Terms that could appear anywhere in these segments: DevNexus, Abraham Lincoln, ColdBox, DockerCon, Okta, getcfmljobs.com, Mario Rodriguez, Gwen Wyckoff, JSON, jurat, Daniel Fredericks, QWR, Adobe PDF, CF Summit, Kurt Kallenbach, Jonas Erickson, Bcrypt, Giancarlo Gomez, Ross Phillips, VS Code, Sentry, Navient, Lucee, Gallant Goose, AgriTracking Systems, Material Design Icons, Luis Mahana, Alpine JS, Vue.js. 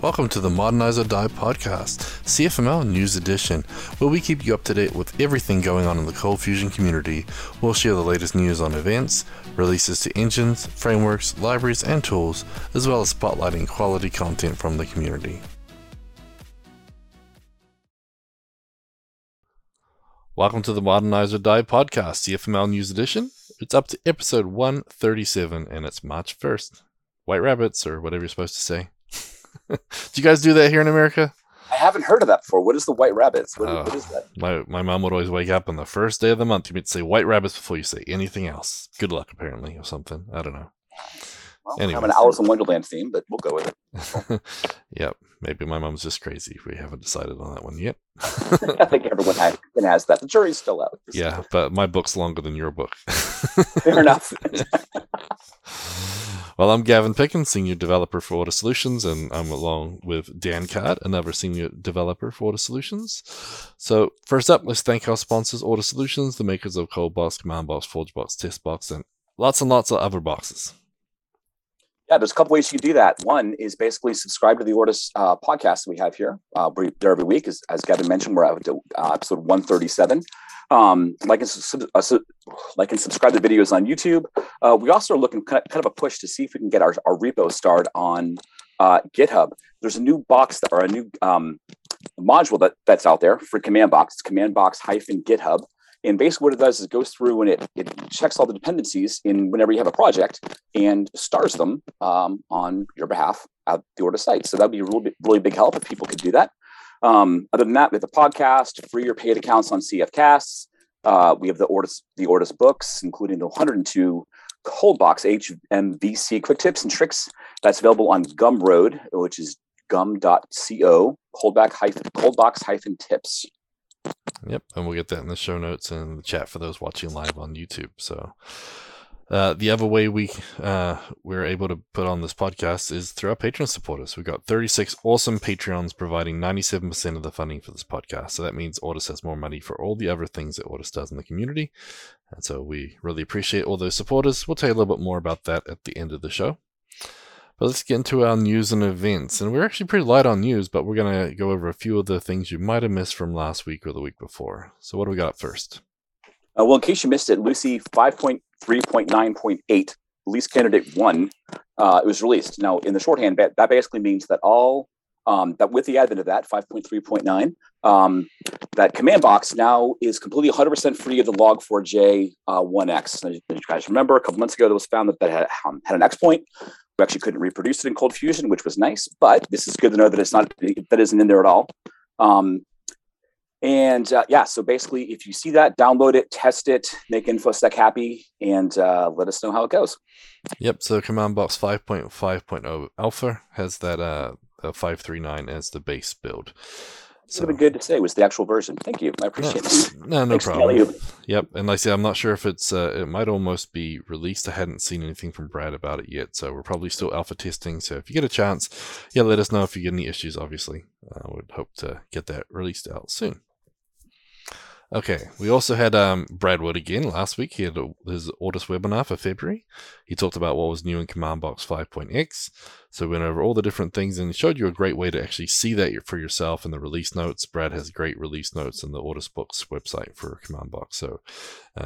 Welcome to the Modernize or Die podcast, CFML News Edition, where we keep you up to date with everything going on in the Cold Fusion community. We'll share the latest news on events, releases to engines, frameworks, libraries, and tools, as well as spotlighting quality content from the community. Welcome to the Modernize or Die podcast, CFML News Edition. It's up to episode 137, and it's March 1st. White rabbits, or whatever you're supposed to say. Do you guys do that here in America? I haven't heard of that before. What is the white rabbits? What is that? My mom would always wake up on the first day of the month. You meant to say white rabbits before you say anything else. Good luck, apparently, or something. I don't know. Well, anyway. I'm an Alice in Wonderland theme, but we'll go with it. Yep. Maybe my mom's just crazy. We haven't decided on that one yet. I think everyone has that. The jury's still out. Yeah, but my book's longer than your book. Fair enough. Well, I'm Gavin Pickens, Senior Developer for Ortus Solutions, and I'm along with Dan Card, another Senior Developer for Ortus Solutions. So first up, let's thank our sponsors, Ortus Solutions, the makers of ColdBox, CommandBox, ForgeBox, Testbox, and lots of other boxes. Yeah, there's a couple ways you can do that. One is basically subscribe to the Ortus podcast that we have here. We're there every week. As Gavin mentioned, we're out to episode 137. Like and subscribe to videos on YouTube. We also are looking kind of a push to see if we can get our repo started on GitHub. There's a new box or a new module that's out there for CommandBox. It's CommandBox-GitHub. And basically what it does is it goes through and it checks all the dependencies in whenever you have a project and stars them on your behalf at the Ortus site. So that would be a really big help if people could do that. Other than that, we have the podcast, free or paid accounts on CFCasts. We have the Ortus books, including the 102 ColdBox HMVC quick tips and tricks. That's available on Gumroad, which is gum.co, ColdBox-tips. Yep, and we'll get that in the show notes and the chat for those watching live on YouTube. So the other way we're able to put on this podcast is through our Patreon supporters. We've got 36 awesome Patreons providing 97% of the funding for this podcast. So that means Ortus has more money for all the other things that Ortus does in the community. And so we really appreciate all those supporters. We'll tell you a little bit more about that at the end of the show. But let's get into our news and events. And we're actually pretty light on news, but we're going to go over a few of the things you might have missed from last week or the week before. So what do we got up first? Well, in case you missed it, Lucee 5.3.9.8, release candidate 1, it was released. Now, in the shorthand, that basically means that that with the advent of that 5.3.9, that CommandBox now is completely 100% free of the Log4j 1x. As you guys remember, a couple months ago, that was found that had an X point. We actually couldn't reproduce it in Cold Fusion, which was nice, but this is good to know that that isn't in there at all. So basically, if you see that, download it, test it, make InfoSec happy, and let us know how it goes. Yep. So CommandBox 5.5.0 Alpha has that 5.3.9 as the base build. So it would be good to say was the actual version. Thank you. I appreciate it. No problem. Yep. And like I said, I'm not sure if it's, it might almost be released. I hadn't seen anything from Brad about it yet. So we're probably still alpha testing. So if you get a chance, let us know if you get any issues, obviously. I would hope to get that released out soon. Okay. We also had Brad Wood again last week. He had his Ortus webinar for February. He talked about what was new in CommandBox 5.x. So we went over all the different things and showed you a great way to actually see that for yourself in the release notes. Brad has great release notes in the Ortus Books website for CommandBox. So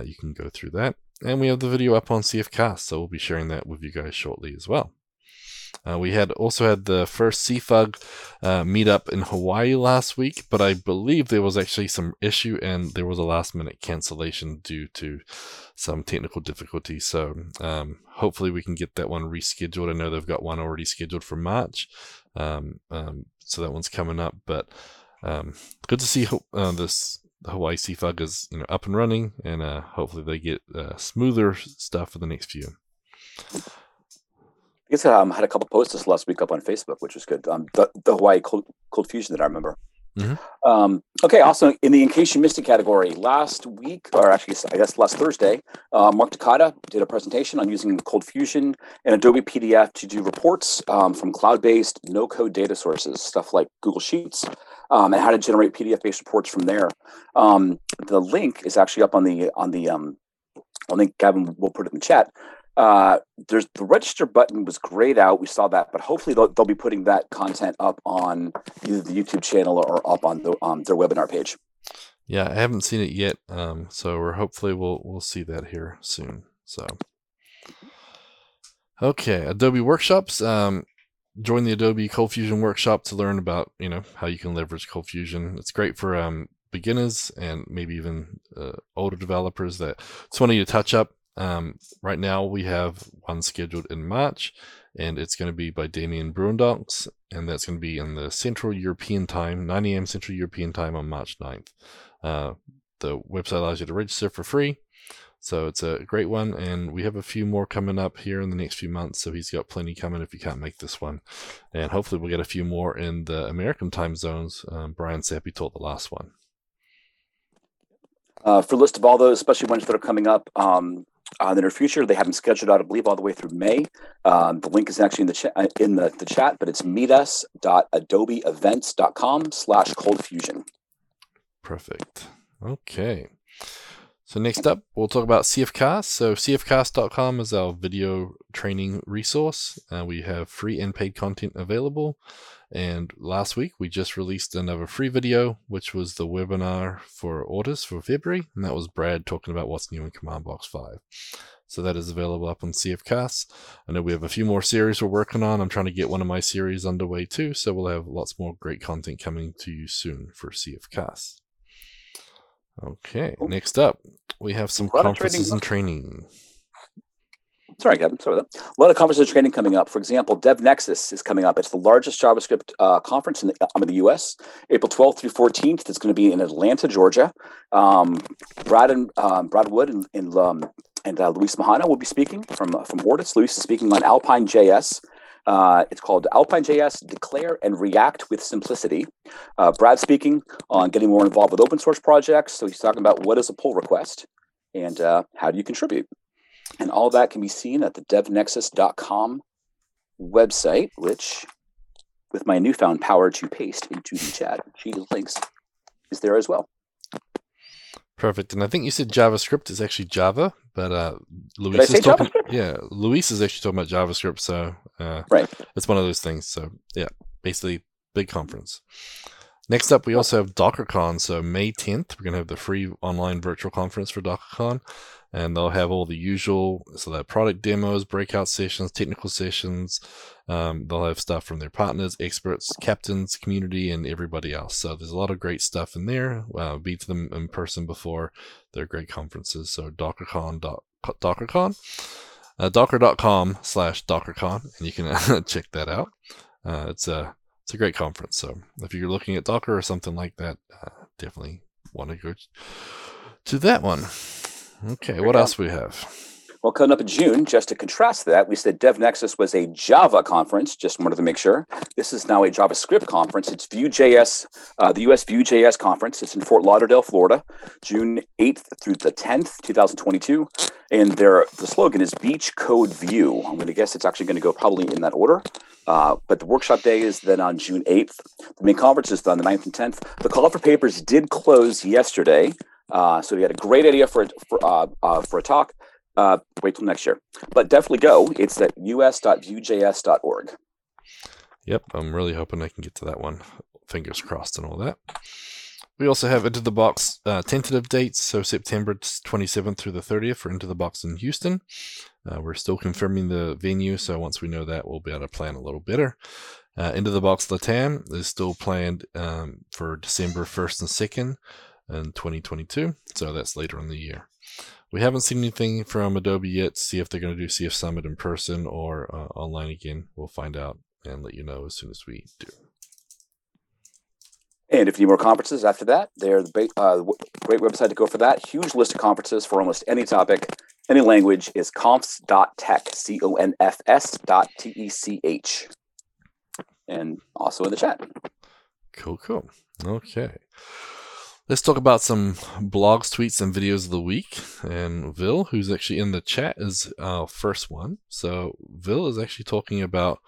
you can go through that. And we have the video up on CFCast. So we'll be sharing that with you guys shortly as well. We had the first CFUG meetup in Hawaii last week, but I believe there was actually some issue and there was a last-minute cancellation due to some technical difficulty. So hopefully we can get that one rescheduled. I know they've got one already scheduled for March, so that one's coming up. But good to see this Hawaii CFUG is up and running, and hopefully they get smoother stuff for the next few. I guess I had a couple posts this last week up on Facebook, which was good. The Hawaii Cold Fusion that I remember. Mm-hmm. Okay, also in the in case you missed it category, last week, or actually I guess last Thursday, Mark Takata did a presentation on using Cold Fusion and Adobe PDF to do reports from cloud-based no-code data sources, stuff like Google Sheets, and how to generate PDF-based reports from there. The link is actually up on the I think Gavin will put it in the chat. There's the register button was grayed out. We saw that, but hopefully they'll be putting that content up on either the YouTube channel or up on their webinar page. Yeah, I haven't seen it yet, so we're hopefully we'll see that here soon. So, okay, Adobe workshops. Join the Adobe Cold Fusion workshop to learn about how you can leverage Cold Fusion. It's great for beginners and maybe even older developers that just want you to touch up. Right now we have one scheduled in March, and it's going to be by Damian Bruendonks, and that's going to be in the Central European time, 9 a.m. Central European time on March 9th. The website allows you to register for free, so it's a great one, and we have a few more coming up here in the next few months, so he's got plenty coming if you can't make this one. And hopefully we'll get a few more in the American time zones. Brian Sappy taught the last one. For a list of all those, especially ones that are coming up, in the near future, they have them scheduled out, I believe, all the way through May. The link is actually in the chat, but it's meetus.adobeevents.com/coldfusion. Perfect. Okay. So next up, we'll talk about CFCasts. So CFCasts.com is our video training resource. We have free and paid content available. And last week, we just released another free video, which was the webinar for Ortus for February. And that was Brad talking about what's new in CommandBox 5. So that is available up on CFCasts. I know we have a few more series we're working on. I'm trying to get one of my series underway too. So we'll have lots more great content coming to you soon for CFCasts. Okay, next up, we have some conferences and training. Sorry, Kevin. Sorry about that. A lot of conferences and training coming up. For example, DevNexus is coming up. It's the largest JavaScript conference in the U.S., April 12th through 14th. It's going to be in Atlanta, Georgia. Brad Wood and Luis Mahana will be speaking from Ortus. Luis is speaking on Alpine JS. It's called Alpine JS, Declare and React with Simplicity. Brad speaking on getting more involved with open source projects. So he's talking about what is a pull request and how do you contribute. And all that can be seen at the devnexus.com website, which with my newfound power to paste into the chat, the links is there as well. Perfect. And I think you said JavaScript is actually Java, but Luis is talking. Yeah, Luis is actually talking about JavaScript, so right. It's one of those things. So yeah, basically big conference. Next up, we also have DockerCon. So May 10th, we're going to have the free online virtual conference for DockerCon, and they'll have all the usual, so they have product demos, breakout sessions, technical sessions. They'll have stuff from their partners, experts, captains, community, and everybody else. So there's a lot of great stuff in there. I've been to them in person before. They're great conferences. So DockerCon, docker.com/DockerCon, and you can check that out. It's a great conference. So if you're looking at Docker or something like that, definitely want to go to that one. Okay, what else we have? Well, coming up in June, just to contrast that, we said DevNexus was a Java conference. Just wanted to make sure. This is now a JavaScript conference. It's Vue.js, the US Vue.js conference. It's in Fort Lauderdale, Florida, June 8th through the 10th, 2022. And the slogan is Beach Code Vue. I'm going to guess it's actually going to go probably in that order. But the workshop day is then on June 8th. The main conference is on the 9th and 10th. The call for papers did close yesterday. So we had a great idea for a talk. Wait till next year, but definitely go. It's at us.vuejs.org. Yep, I'm really hoping I can get to that one. Fingers crossed and all that. We also have Into the Box tentative dates, so September 27th through the 30th for Into the Box in Houston. We're still confirming the venue, so once we know that, we'll be able to plan a little better. Into the Box Latam is still planned for December 1st and 2nd. In 2022, so that's later in the year. We haven't seen anything from Adobe yet to see if they're going to do CF Summit in person or online again. We'll find out and let you know as soon as we do. And if you need more conferences after that, they're the great website to go for that. Huge list of conferences for almost any topic, any language is confs.tech, confs.tech. And also in the chat. Cool. Okay. Let's talk about some blogs, tweets, and videos of the week. And Vil, who's actually in the chat, is our first one. So Vil is actually talking about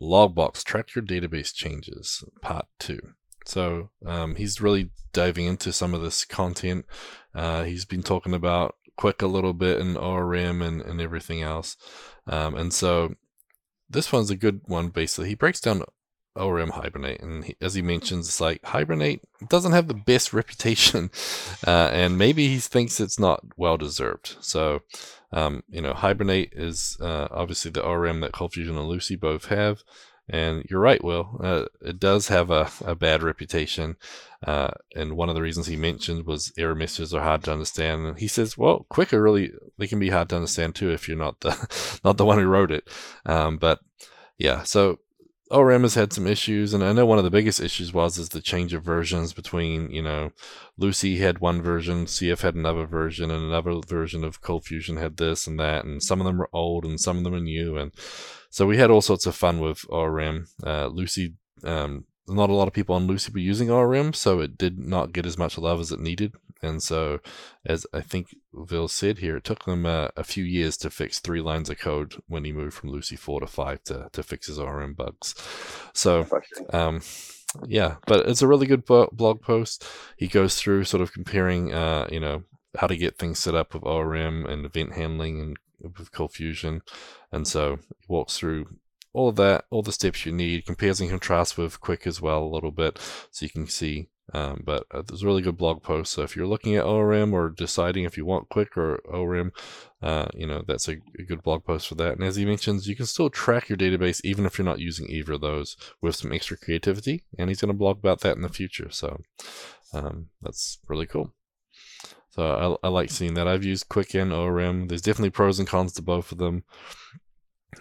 LogBox, Track Your Database Changes, Part 2. So he's really diving into some of this content. He's been talking about Quick a little bit and ORM and everything else. And so this one's a good one, basically. He breaks down ORM Hibernate, and as he mentions, it's like Hibernate doesn't have the best reputation, and maybe he thinks it's not well deserved. So, Hibernate is obviously the ORM that ColdFusion and Lucee both have, and you're right, Will. It does have a bad reputation, and one of the reasons he mentioned was error messages are hard to understand. And he says, well, Quick are really, they can be hard to understand too if you're not the one who wrote it. But yeah, so ORM has had some issues, and I know one of the biggest issues was the change of versions between, Lucee had one version, CF had another version, and another version of ColdFusion had this and that, and some of them were old and some of them are new, and so we had all sorts of fun with ORM. Lucee, not a lot of people on Lucee were using ORM, so it did not get as much love as it needed, and so, as I think Will said here, it took them a few years to fix 3 lines of code when he moved from Lucee 4 to 5 to fix his ORM bugs. So, yeah, but it's a really good blog post. He goes through sort of comparing, how to get things set up with ORM and event handling and with ColdFusion, and so he walks through all of that, all the steps you need, compares and contrasts with Quick as well a little bit, so you can see. But there's a really good blog post. So if you're looking at ORM or deciding if you want Quick or ORM, that's a good blog post for that. And as he mentions, you can still track your database even if you're not using either of those with some extra creativity. And he's going to blog about that in the future. So that's really cool. So I like seeing that. I've used Quick and ORM. There's definitely pros and cons to both of them.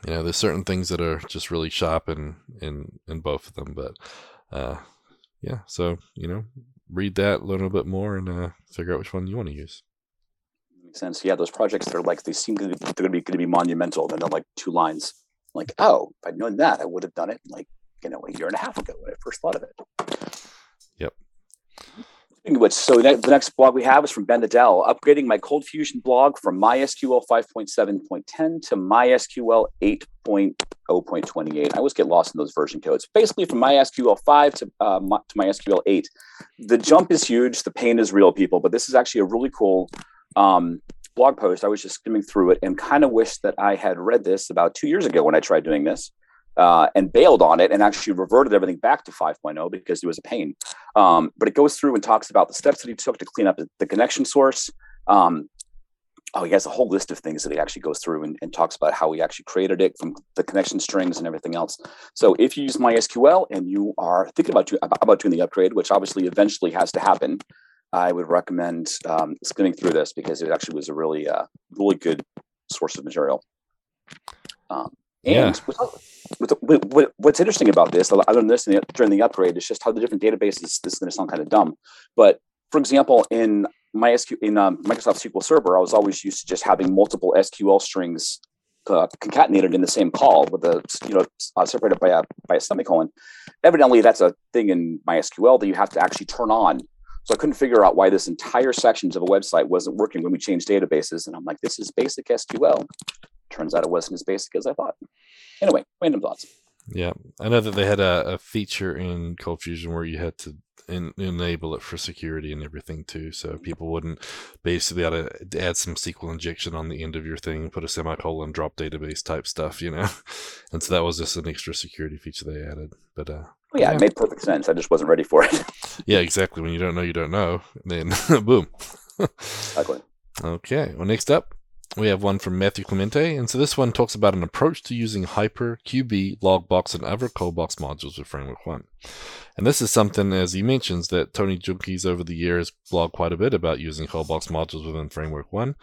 There's certain things that are just really sharp in both of them. But yeah, so, read that, learn a bit more, and figure out which one you want to use. Makes sense. Yeah, those projects that are like, they seem going to be monumental. They're not like 2 lines. Like, oh, if I'd known that, I would have done it like, a year and a half ago when I first thought of it. Yep. So the next blog we have is from Ben Nadel, upgrading my ColdFusion blog from MySQL 5.7.10 to MySQL 8.0.28. I always get lost in those version codes. Basically, from MySQL 5 to MySQL 8. The jump is huge. The pain is real, people. But this is actually a really cool blog post. I was just skimming through it and kind of wish that I had read this about 2 years ago when I tried doing this. And bailed on it and actually reverted everything back to 5.0 because it was a pain. But it goes through and talks about the steps that he took to clean up the connection source. He has a whole list of things that he actually goes through and talks about how he actually created it from the connection strings and everything else. So if you use MySQL and you are thinking about doing the upgrade, which obviously eventually has to happen, I would recommend skimming through this because it actually was a really, really good source of material. And what's interesting about this, I learned this during the upgrade, is just how the different databases, this is going to sound kind of dumb, but for example, in MySQL, in Microsoft SQL Server, I was always used to just having multiple SQL strings concatenated in the same call with a, separated by a semicolon. Evidently, that's a thing in MySQL that you have to actually turn on. So I couldn't figure out why this entire sections of a website wasn't working when we changed databases. And I'm like, this is basic SQL. Turns out it wasn't as basic as I thought. Anyway, random thoughts. Yeah, I know that they had a feature in ColdFusion where you had to enable it for security and everything too, so people wouldn't basically have to add some SQL injection on the end of your thing, put a semicolon, drop database type stuff, And so that was just an extra security feature they added. But it made perfect sense. I just wasn't ready for it. Yeah, exactly. When you don't know, and then boom. Exactly. Okay. Well, next up, we have one from Matthew Clemente, and so this one talks about an approach to using Hyper, QB, LogBox, and other ColdBox modules with Framework One. And this is something, as he mentions, that Tony Junkies over the years blogged quite a bit about using ColdBox modules within Framework One,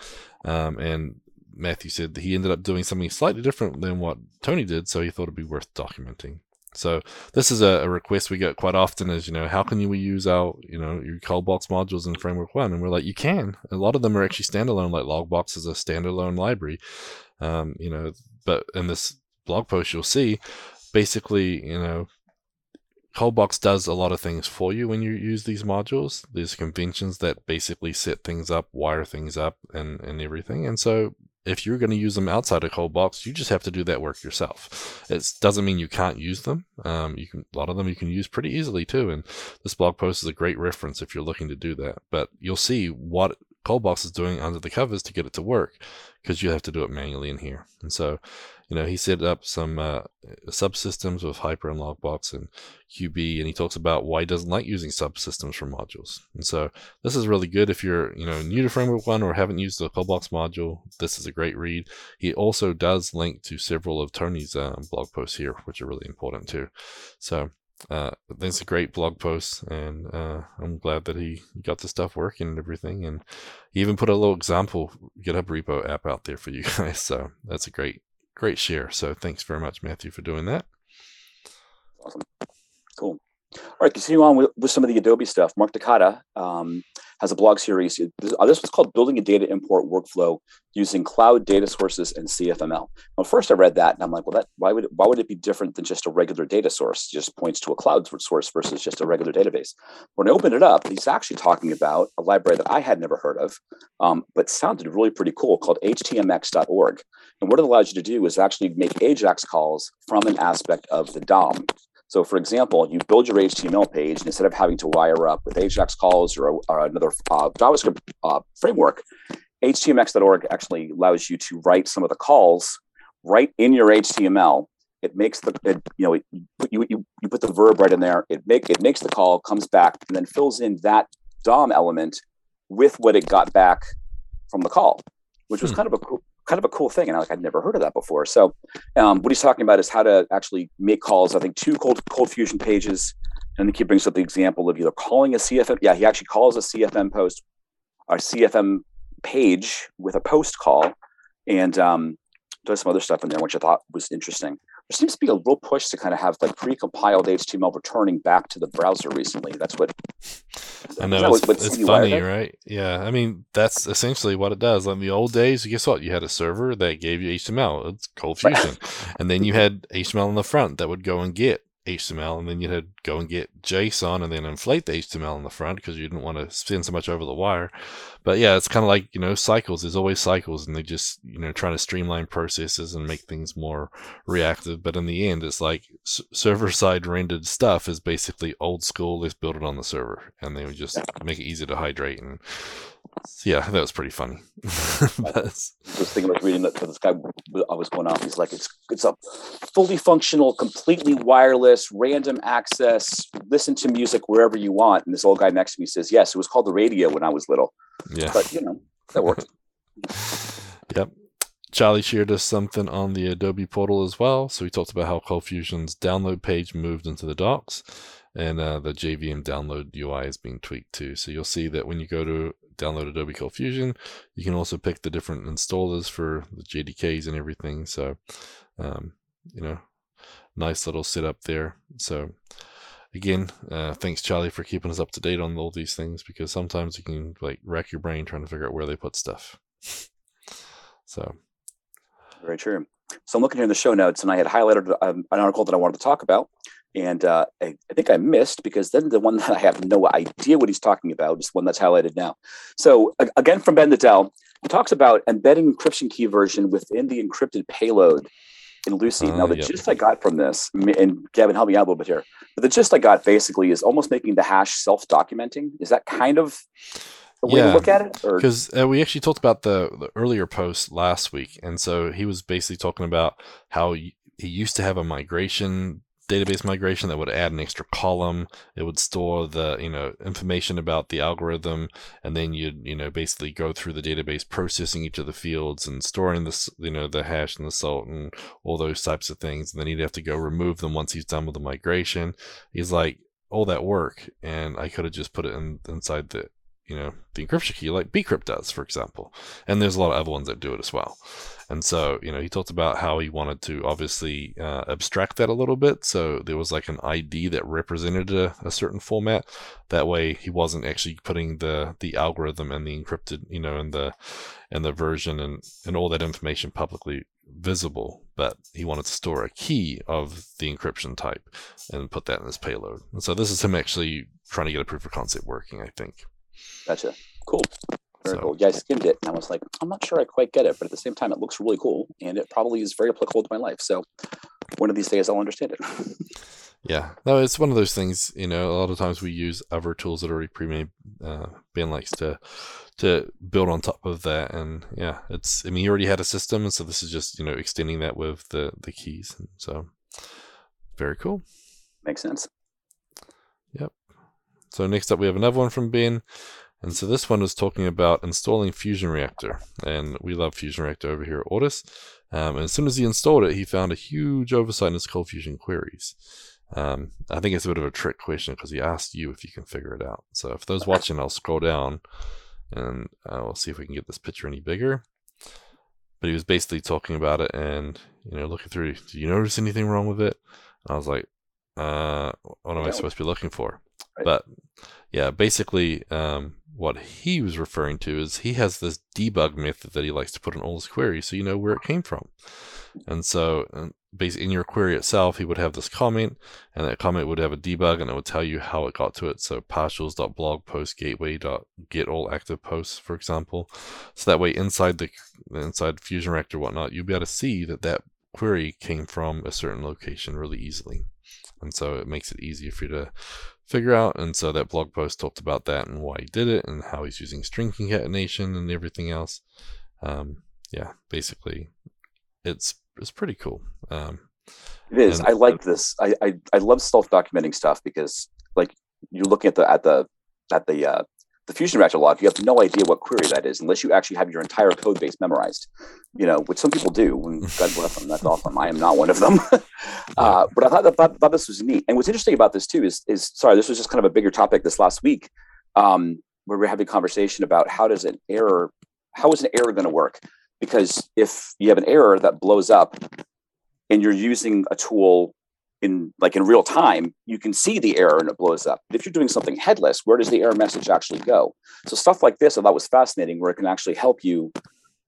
and Matthew said that he ended up doing something slightly different than what Tony did, so he thought it'd be worth documenting. So this is a request we get quite often is, how can we use our, your ColdBox modules in Framework One? And we're like, you can. A lot of them are actually standalone, like LogBox is a standalone library. But in this blog post, you'll see basically, ColdBox does a lot of things for you when you use these modules. There's conventions that basically set things up, wire things up, and everything. And so if you're going to use them outside of ColdBox, you just have to do that work yourself. It doesn't mean you can't use them. A lot of them you can use pretty easily too. And this blog post is a great reference if you're looking to do that. But you'll see what ColdBox is doing under the covers to get it to work, because you have to do it manually in here. And so, you know, he set up some subsystems with Hyper and LogBox and QB, and he talks about why he doesn't like using subsystems for modules. And so this is really good if you're, you know, new to Framework One or haven't used the ColdBox module. This is a great read. He also does link to several of Tony's blog posts here, which are really important too. So that's a great blog post, and I'm glad that he got the stuff working and everything. And he even put a little example GitHub repo app out there for you guys. So that's a great share. So thanks very much, Matthew, for doing that. Awesome. Cool. All right, continue on with some of the Adobe stuff. Mark Takata has a blog series. This was called Building a Data Import Workflow Using Cloud Data Sources and CFML. Well, first I read that and I'm like, well, why would it be different than just a regular data source? It just points to a cloud source versus just a regular database. When I opened it up, he's actually talking about a library that I had never heard of, but sounded really pretty cool, called htmx.org. And what it allows you to do is actually make AJAX calls from an aspect of the DOM. So for example, you build your HTML page, and instead of having to wire up with AJAX calls or another JavaScript framework, htmx.org actually allows you to write some of the calls right in your HTML. It makes you put the verb right in there. It makes the call, comes back, and then fills in that DOM element with what it got back from the call, which was kind of a cool thing. And I'd never heard of that before. So what he's talking about is how to actually make calls, I think, to Cold Fusion pages. And then he brings up the example of either calling a CFM. Yeah, he actually calls a CFM post or CFM page with a post call, and does some other stuff in there, which I thought was interesting. There seems to be a real push to kind of have like pre-compiled HTML returning back to the browser recently. That's what I know. It's funny, right? Yeah, I mean, that's essentially what it does. Like in the old days, guess what? You had a server that gave you HTML. It's Cold Fusion, and then you had HTML on the front that would go and get HTML, and then you had to go and get JSON and then inflate the HTML on the front because you didn't want to spend so much over the wire. But yeah, it's kind of like, you know, cycles. There's always cycles, and they just, you know, trying to streamline processes and make things more reactive. But in the end, it's like server-side rendered stuff is basically old school. Let's build it on the server, and they would just make it easy to hydrate. And yeah, that was pretty funny. I was thinking about reading that, because this guy always going off. He's like, it's a fully functional, completely wireless, random access, listen to music wherever you want. And this old guy next to me says, yes, it was called the radio when I was little. Yeah. But, you know, that worked. Yep. Charlie shared us something on the Adobe portal as well. So we talked about how Cold Fusion's download page moved into the docs, and the JVM download UI is being tweaked too. So you'll see that when you go to download Adobe Cold Fusion, you can also pick the different installers for the JDKs and everything. So, you know, nice little setup there. So again, thanks Charlie for keeping us up to date on all these things, because sometimes you can like rack your brain trying to figure out where they put stuff. So. Very true. So I'm looking here in the show notes, and I had highlighted an article that I wanted to talk about. And I think I missed, because then the one that I have no idea what he's talking about is one that's highlighted now. So again, from Ben Nadel, he talks about embedding encryption key version within the encrypted payload in Lucee. Now, the gist I got from this, and Gavin, help me out a little bit here, but the gist I got basically is almost making the hash self-documenting. Is that kind of a way to look at it? Because we actually talked about the earlier post last week. And so he was basically talking about how he used to have a database migration that would add an extra column. It would store the, you know, information about the algorithm, and then you'd, you know, basically go through the database, processing each of the fields and storing this, you know, the hash and the salt and all those types of things. And then he'd have to go remove them once he's done with the migration. He's like, all that work, and I could have just put it inside the, you know, the encryption key, like bcrypt does, for example. And there's a lot of other ones that do it as well. And so, you know, he talked about how he wanted to obviously abstract that a little bit. So there was like an ID that represented a certain format. That way he wasn't actually putting the algorithm and the encrypted, you know, and the version and all that information publicly visible, but he wanted to store a key of the encryption type and put that in his payload. And so this is him actually trying to get a proof of concept working, I think. Gotcha. Cool. Very cool. Yeah, I skimmed it, and I was like, I'm not sure I quite get it, but at the same time, it looks really cool, and it probably is very applicable to my life. So one of these days, I'll understand it. Yeah, no, it's one of those things. You know, a lot of times we use other tools that are already pre-made. Ben likes to build on top of that, and yeah, it's. I mean, you already had a system, and so this is just extending that with the keys. And so, very cool. Makes sense. Yep. So next up, we have another one from Ben, and so this one is talking about installing Fusion Reactor, and we love Fusion Reactor over here at Ortus. And as soon as he installed it, he found a huge oversight in his cold fusion queries. I think it's a bit of a trick question because he asked you if you can figure it out. So if those watching, I'll scroll down and we'll see if we can get this picture any bigger. But he was basically talking about it and looking through. Do you notice anything wrong with it? And I was like, what am I supposed to be looking for? Right. But yeah, basically what he was referring to is he has this debug method that he likes to put in all his queries so you know where it came from. And so based in your query itself, he would have this comment, and that comment would have a debug, and it would tell you how it got to it. So partials.blogpostgateway.getAllActivePosts, for example. So that way inside Fusion Reactor or whatnot, you'll be able to see that query came from a certain location really easily. And so it makes it easier for you to figure out. And so that blog post talked about that and why he did it and how he's using string concatenation and everything else. Yeah, basically it's pretty cool. It is. I like this. I love self-documenting stuff because like you're looking at the Fusion Reactor log, you have no idea what query that is unless you actually have your entire code base memorized, which some people do. God bless them. That's awesome. I am not one of them. But I thought this was neat. And what's interesting about this too is sorry, this was just kind of a bigger topic this last week where we were having a conversation about how is an error going to work? Because if you have an error that blows up and you're using a tool in real time, you can see the error and it blows up. But if you're doing something headless, where does the error message actually go? So stuff like this I thought was fascinating, where it can actually help you,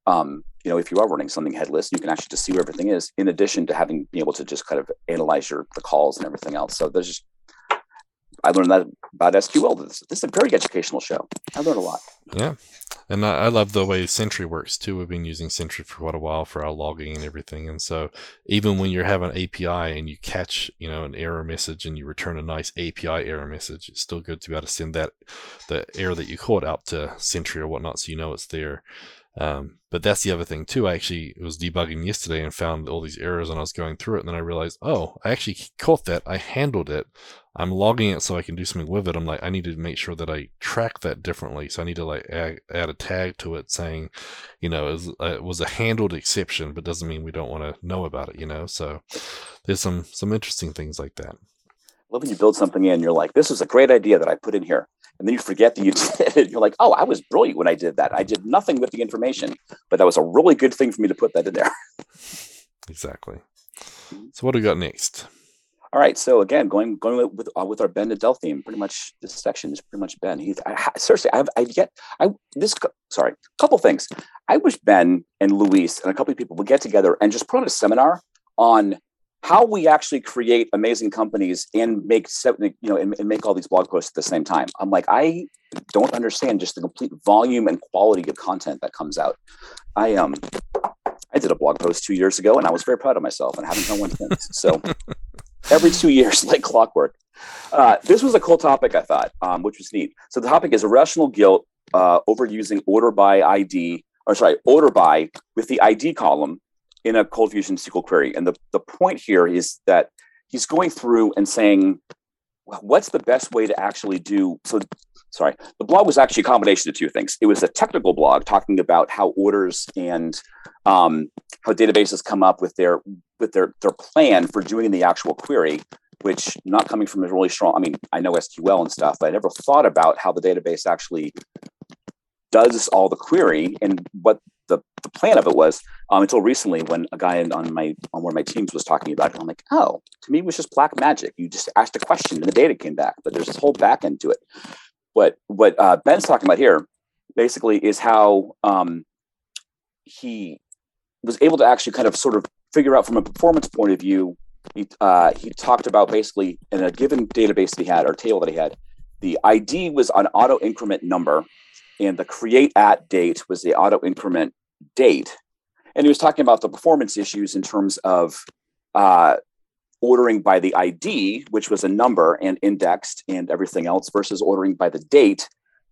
if you are running something headless, you can actually just see where everything is, in addition to having being able to just kind of analyze the calls and everything else. So there's just, I learned that about SQL. This is a very educational show. I learned a lot. Yeah. And I love the way Sentry works too. We've been using Sentry for quite a while for our logging and everything. And so even when you have an API and you catch, an error message and you return a nice API error message, it's still good to be able to send the error that you caught out to Sentry or whatnot. So, it's there. But that's the other thing too. I actually was debugging yesterday and found all these errors, and I was going through it, and then I realized, oh, I actually caught that. I handled it. I'm logging it so I can do something with it. I'm like, I need to make sure that I track that differently. So I need to add a tag to it saying, it was a handled exception, but doesn't mean we don't want to know about it. So there's some interesting things like that. Well, when you build something in, you're like, this is a great idea that I put in here. And then you forget that you did it. You're like, oh, I was brilliant when I did that. I did nothing with the information, but that was a really good thing for me to put that in there. Exactly. So what do we got next? All right. So again, going with our Ben Nadel theme, pretty much this section is pretty much Ben. A couple things. I wish Ben and Luis and a couple of people would get together and just put on a seminar on how we actually create amazing companies and make all these blog posts at the same time. I'm like, I don't understand just the complete volume and quality of content that comes out. I did a blog post 2 years ago and I was very proud of myself and haven't done one since. So every 2 years, like clockwork. This was a cool topic, I thought, which was neat. So the topic is irrational guilt over using order by with the ID column in a cold fusion SQL query. And the point here is that he's going through and saying, well, what's the best way to actually do? So, sorry, the blog was actually a combination of two things. It was a technical blog talking about how orders and how databases come up with their plan for doing the actual query, which not coming from a really strong, I know SQL and stuff, but I never thought about how the database actually does all the query and what the plan of it was until recently when a guy on one of my teams was talking about it. And I'm like, oh, to me, it was just black magic. You just asked a question and the data came back, but there's this whole back end to it. But what Ben's talking about here basically is how he was able to actually kind of sort of figure out from a performance point of view. He talked about basically in a given database that he had or table that he had, the ID was an auto increment number and the create at date was the auto increment date. And he was talking about the performance issues in terms of ordering by the ID, which was a number and indexed and everything else, versus ordering by the date,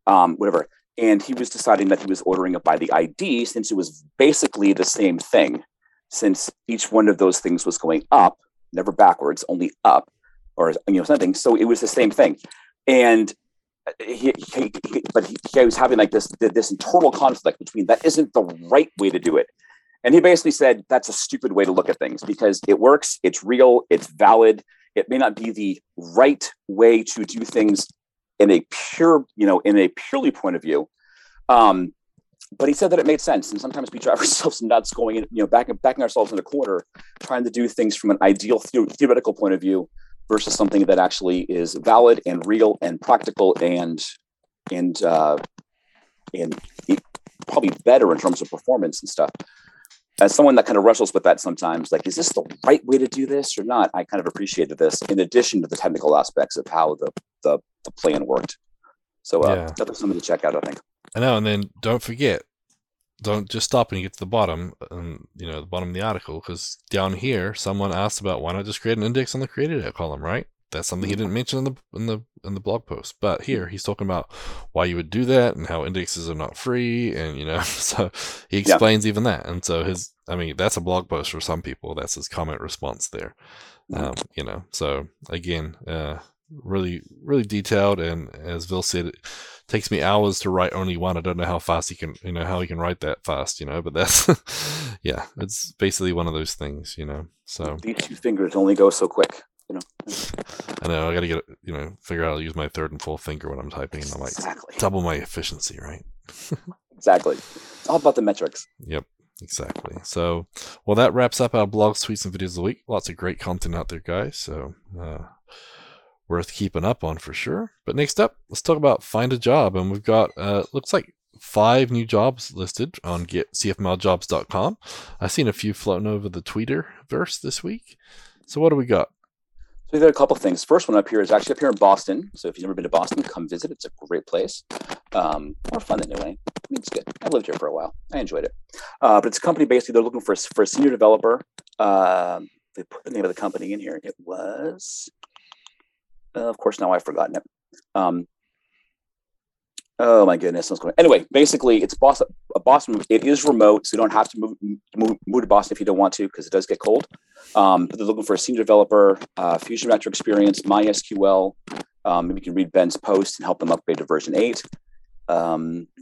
whatever. And he was deciding that he was ordering it by the ID, since it was basically the same thing, since each one of those things was going up, never backwards, only up, or something. So it was the same thing. And he was having like this internal conflict between that isn't the right way to do it. And he basically said, that's a stupid way to look at things, because it works, it's real, it's valid. It may not be the right way to do things in a pure, in a purely point of view. But he said that it made sense. And sometimes we drive ourselves nuts going in, backing ourselves in a corner, trying to do things from an ideal theoretical point of view versus something that actually is valid and real and practical and probably better in terms of performance and stuff. As someone that kind of wrestles with that sometimes, like, is this the right way to do this or not? I kind of appreciated this, in addition to the technical aspects of how the plan worked. So that was something to check out, I think. I know, and then don't forget, don't just stop and get to the bottom, the bottom of the article, because down here, someone asked about why not just create an index on the created column, right? That's something he didn't mention in the blog post, but here he's talking about why you would do that and how indexes are not free, and so he explains even that. And so that's a blog post for some people. That's his comment response there, So again, really, really detailed. And as Vil said, it takes me hours to write only one. I don't know how fast he can, how he can write that fast, but that's, it's basically one of those things, So these two fingers only go so quick. I know I got to get figure out how to use my third and fourth finger when I'm typing. I'm like, exactly. Double my efficiency, right? Exactly. It's all about the metrics. Yep, exactly. So, well, that wraps up our blogs, tweets, and videos of the week. Lots of great content out there, guys. So, worth keeping up on for sure. But next up, let's talk about find a job, and we've got looks like 5 new jobs listed on getcfmljobs.com. I've seen a few floating over the Twitterverse this week. So, what do we got? So we've got a couple of things. First one up here is actually up here in Boston. So if you've never been to Boston, come visit. It's a great place. More fun than anyway. I mean, it's good. I lived here for a while. I enjoyed it. But it's a company, basically, they're looking for a senior developer. They put the name of the company in here. It was, of course, now I've forgotten it. Oh, my goodness. Anyway, basically, it's Boston. It is remote, so you don't have to move to Boston if you don't want to, because it does get cold. But they're looking for a senior developer, Fusion Reactor experience, MySQL. Maybe you can read Ben's post and help them upgrade to version 8. A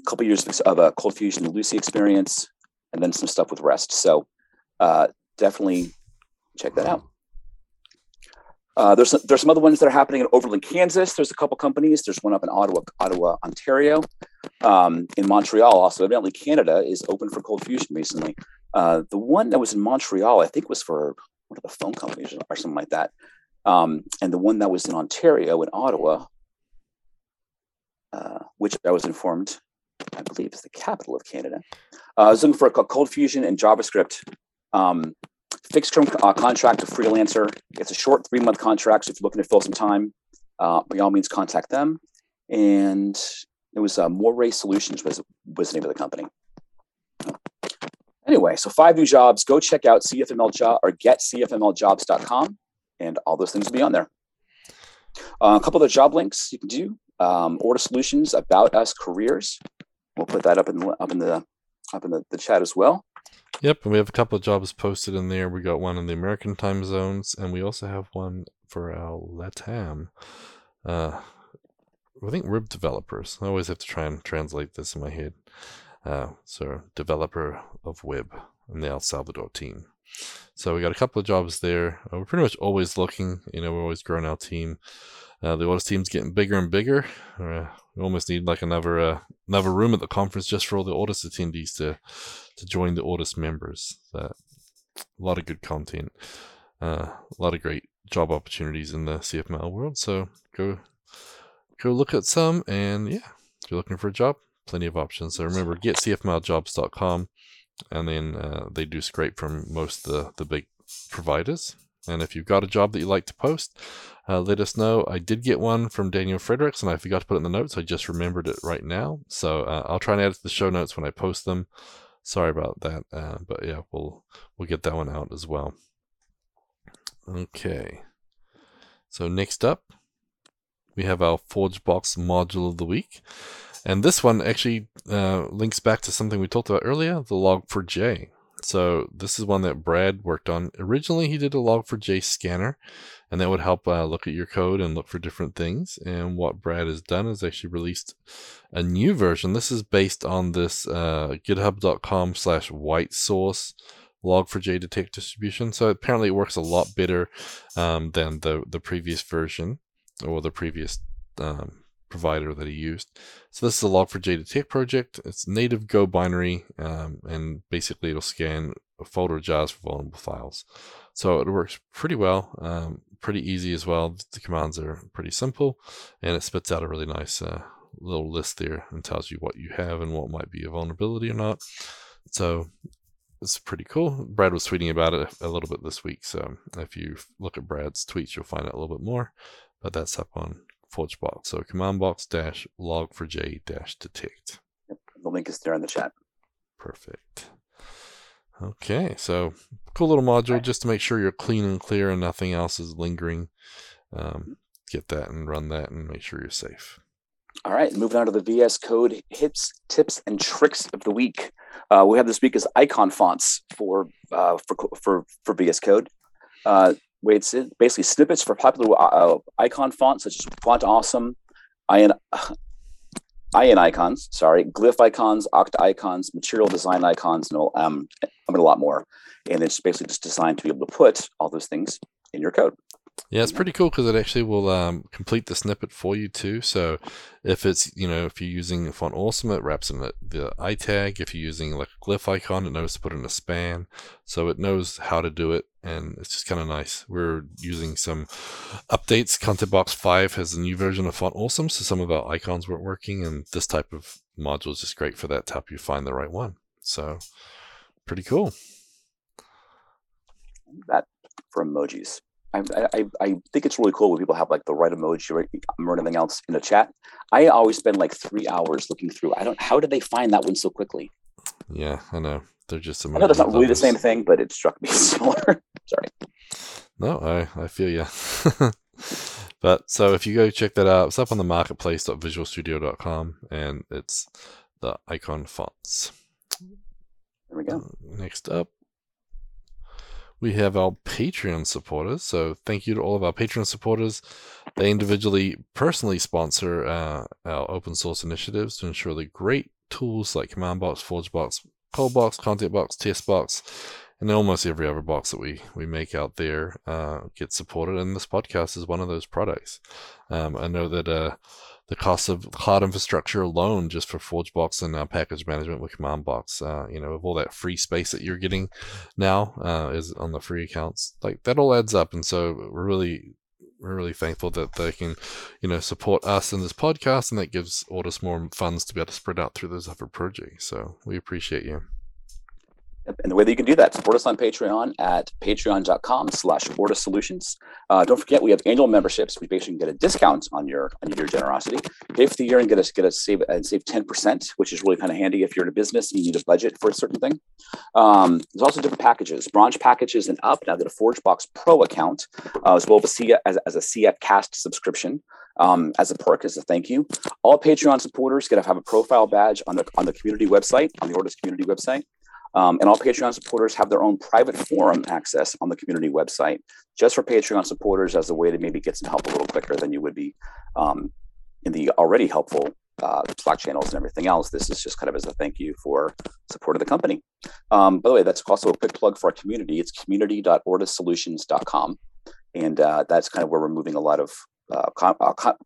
couple years of a cold fusion and Lucee experience, and then some stuff with REST. So definitely check that out. There's some other ones that are happening in Overland, Kansas. There's a couple companies. There's one up in Ottawa, Ontario, in Montreal. Also, evidently Canada is open for cold fusion recently. The one that was in Montreal, I think, was for one of the phone companies or something like that. And the one that was in Ontario, in Ottawa, which I was informed, I believe, is the capital of Canada. I was looking for a cold fusion and JavaScript. Fixed term contract to freelancer. It's a short 3-month contract. So if you're looking to fill some time, by all means, contact them. And it was Ortus Solutions was the name of the company. Anyway, so 5 new jobs. Go check out CFML job or getcfmljobs.com, and all those things will be on there. A couple other job links you can do. Ortus Solutions, About Us, Careers. We'll put that up in the chat as well. Yep, and we have a couple of jobs posted in there. We got one in the American time zones, and we also have one for our LATAM. I think web developers. I always have to try and translate this in my head. So developer of web in the El Salvador team. So we got a couple of jobs there. We're pretty much always looking. We're always growing our team. The Ortus team's getting bigger and bigger. We almost need like another room at the conference just for all the Ortus attendees to join the Ortus members. So, a lot of good content, a lot of great job opportunities in the CFML world. So go look at some, and if you're looking for a job, plenty of options. So remember, get getcfmljobs.com, and then they do scrape from most of the big providers. And if you've got a job that you'd like to post, let us know. I did get one from Daniel Fredericks, and I forgot to put it in the notes. I just remembered it right now. So I'll try and add it to the show notes when I post them. Sorry about that. But we'll get that one out as well. Okay. So next up, we have our ForgeBox module of the week. And this one actually links back to something we talked about earlier, the Log4j. So this is one that Brad worked on. Originally, he did a Log4j scanner, and that would help look at your code and look for different things. And what Brad has done is actually released a new version. This is based on this github.com/white-source Log4j detect distribution. So apparently it works a lot better than the previous version or the previous provider that he used. So this is a Log4j detect project. It's native Go binary, and basically it'll scan a folder of jars for vulnerable files. So it works pretty well, pretty easy as well. The commands are pretty simple, and it spits out a really nice little list there and tells you what you have and what might be a vulnerability or not. So it's pretty cool. Brad was tweeting about it a little bit this week. So if you look at Brad's tweets, you'll find out a little bit more, but that's up on ForgeBox. So commandbox-log4j-detect. Yep, the link is there in the chat. Perfect. Okay, so cool little module, right, just to make sure you're clean and clear and nothing else is lingering. Get that and run that and make sure you're safe. All right, moving on to the VS Code tips and tricks of the week. We have this week is icon fonts for VS Code. It's basically snippets for popular icon fonts such as Font Awesome, IN icons, glyph icons, Okta icons, material design icons, and a lot more. And it's basically just designed to be able to put all those things in your code. Yeah, it's pretty cool because it actually will complete the snippet for you too. So if it's, you know, if you're using Font Awesome, it wraps in the I tag. If you're using like a glyph icon, it knows to put in a span. So it knows how to do it, and it's just kind of nice. We're using some updates. ContentBox 5 has a new version of Font Awesome, so some of our icons weren't working, and this type of module is just great for that to help you find the right one. So pretty cool. That for emojis. I think it's really cool when people have like the right emoji or anything else in the chat. I always spend like 3 hours looking through. How did they find that one so quickly? Yeah, I know. They're just amazing. I know that's not really the same thing, but it struck me similar. Sorry. No, I feel you. But so if you go check that out, it's up on the marketplace.visualstudio.com, and it's the icon fonts. There we go. Next up, we have our Patreon supporters. So thank you to all of our Patreon supporters. They individually, personally sponsor our open source initiatives to ensure the great tools like CommandBox, ForgeBox, ColdBox, ContentBox, Testbox, and almost every other box that we make out there get supported. And this podcast is one of those products. I know that the cost of cloud infrastructure alone, just for ForgeBox and our package management with CommandBox, with all that free space that you're getting now is on the free accounts, like that all adds up. And so we're really thankful that they can, support us in this podcast, and that gives Ortus more funds to be able to spread out through those other projects. So we appreciate you. And the way that you can do that, support us on Patreon at patreon.com/Ortus Solutions. Don't forget, we have annual memberships. We basically get a discount on your generosity. Pay for the year and save 10%, which is really kind of handy if you're in a business and you need a budget for a certain thing. There's also different packages, bronze packages and up. Now get a ForgeBox Pro account, as well as a CFCast subscription. As a perk, as a thank you. All Patreon supporters get to have a profile badge on the community website, on the Ortus community website. And all Patreon supporters have their own private forum access on the community website, just for Patreon supporters, as a way to maybe get some help a little quicker than you would be in the already helpful Slack channels and everything else. This is just kind of as a thank you for support of the company. By the way, that's also a quick plug for our community. It's community.ortussolutions.com. And that's kind of where we're moving a lot of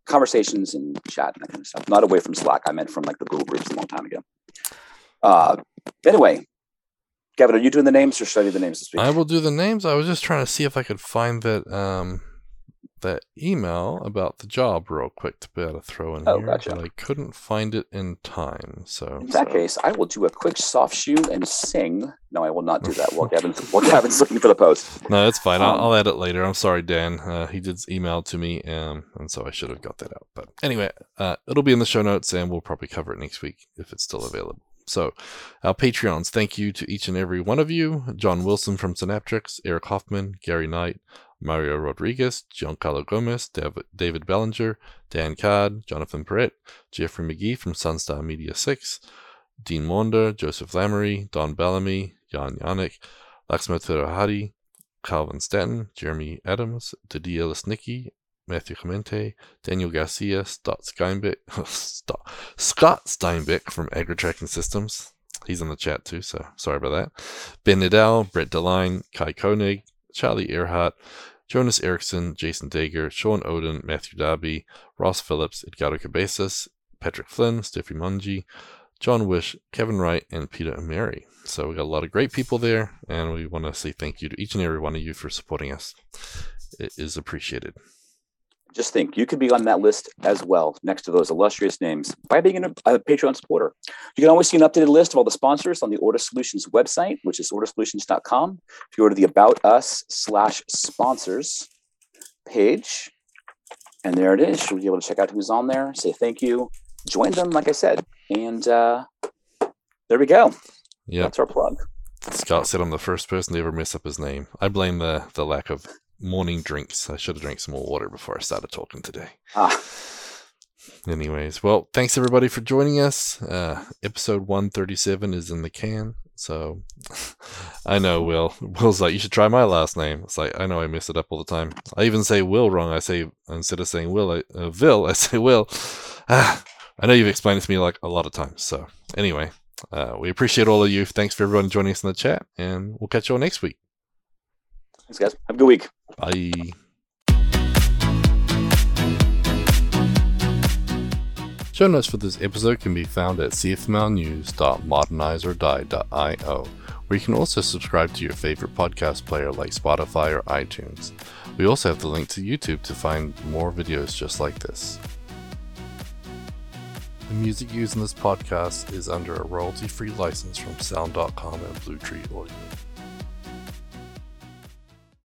conversations and chat and that kind of stuff. Not away from Slack. I meant from like the Google groups a long time ago. Anyway. Gavin, are you doing the names or should I do the names this week? I will do the names. I was just trying to see if I could find that email about the job real quick to be able to throw in here. Gotcha. But I couldn't find it in time. So in that case, I will do a quick soft shoe and sing. No, I will not do that while Gavin's looking for the post. No, that's fine. I'll edit later. I'm sorry, Dan. He did email to me, and so I should have got that out. But anyway, it'll be in the show notes, and we'll probably cover it next week if it's still available. So our Patreons, thank you to each and every one of you. John Wilson from Synaptrix, Eric Hoffman, Gary Knight, Mario Rodriguez, Giancarlo Gomez, David Bellinger, Dan Card, Jonathan Perrett, Jeffrey McGee from Sunstar Media 6, Dean Wander, Joseph Lamory, Don Bellamy, Jan Yannick, Laxma Terahari, Calvin Stanton, Jeremy Adams, Didier Lisnicki, Matthew Clemente, Daniel Garcia, Scott Steinbeck from AgriTracking Systems. He's in the chat too, so sorry about that. Ben Nadel, Brett DeLine, Kai Koenig, Charlie Earhart, Jonas Erickson, Jason Dager, Sean Oden, Matthew Darby, Ross Phillips, Edgardo Cabezas, Patrick Flynn, Steffi Mungi, John Wish, Kevin Wright, and Peter and Mary. So we got a lot of great people there, and we want to say thank you to each and every one of you for supporting us. It is appreciated. Just think, you could be on that list as well, next to those illustrious names, by being a Patreon supporter. You can always see an updated list of all the sponsors on the Ortus Solutions website, which is ortussolutions.com. If you go to the About Us /sponsors page, and there it is. You'll be able to check out who's on there, say thank you, join them, like I said, and there we go. Yeah, that's our plug. Scott said I'm the first person to ever mess up his name. I blame the lack of morning drinks. I should have drank some more water before I started talking today. Anyways, well, thanks everybody for joining us. Episode 137 is in the can. So I know Will's like, you should try my last name. It's like, I know I mess it up all the time. I even say Will wrong. I say, instead of saying Will, I say Will. I know you've explained it to me like a lot of times. So anyway, we appreciate all of you. Thanks for everyone joining us in the chat, and we'll catch you all next week. Thanks, guys. Have a good week. Bye. Show notes for this episode can be found at cfmlnews.modernizerdie.io, where you can also subscribe to your favorite podcast player like Spotify or iTunes. We also have the link to YouTube to find more videos just like this. The music used in this podcast is under a royalty-free license from sound.com and Blue Tree Audio.